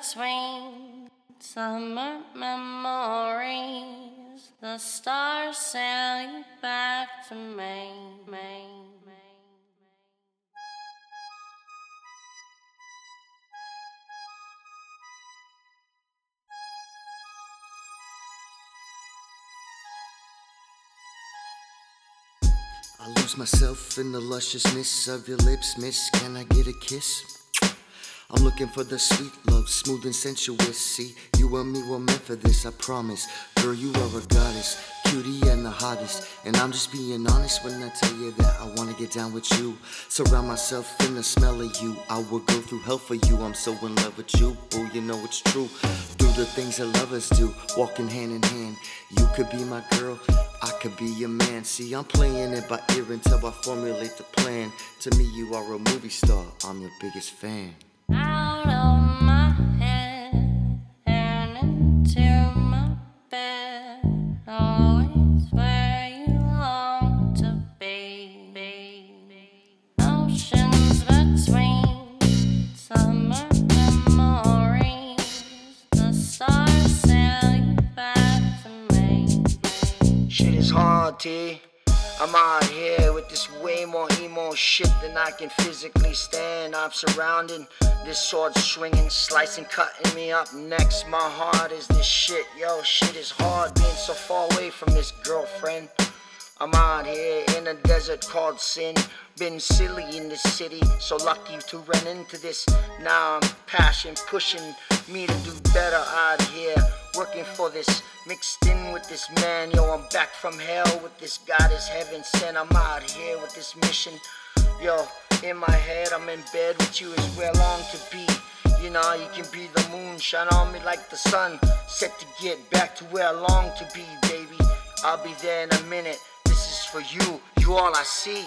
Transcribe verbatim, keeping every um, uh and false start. between summer memories, the stars sail you back to Maine, Maine, Maine. I lose myself in the lusciousness of your lips, miss. Can I get a kiss? I'm looking for the sweet love, smooth and sensuous. See, you and me were meant for this, I promise. Girl, you are a goddess, cutie and the hottest. And I'm just being honest when I tell you that I wanna get down with you. Surround myself in the smell of you. I would go through hell for you. I'm so in love with you, boo, you know it's true. Do the things that lovers do, walking hand in hand. You could be my girl, I could be your man. See, I'm playing it by ear until I formulate the plan. To me, you are a movie star, I'm your biggest fan. Out of my head and into my bed, always where you long to be, be, be. Oceans between summer memories, the stars sail you back to Maine. Shit is hard, T. I'm out here with this way more emo shit than I can physically stand. I'm surrounded, this sword swinging, slicing, cutting me up next. My heart is this shit, yo, shit is hard being so far away from this girlfriend. I'm out here in a desert called sin. Been silly in the city, so lucky to run into this. Now I'm passion pushing me to do better out here. Working for this, mixed in with this man. Yo, I'm back from hell with this goddess heaven sent. I'm out here with this mission. Yo, in my head, I'm in bed with you is where I long to be. You know, you can be the moon, shine on me like the sun. Set to get back to where I long to be, baby. I'll be there in a minute. This is for you, you all I see.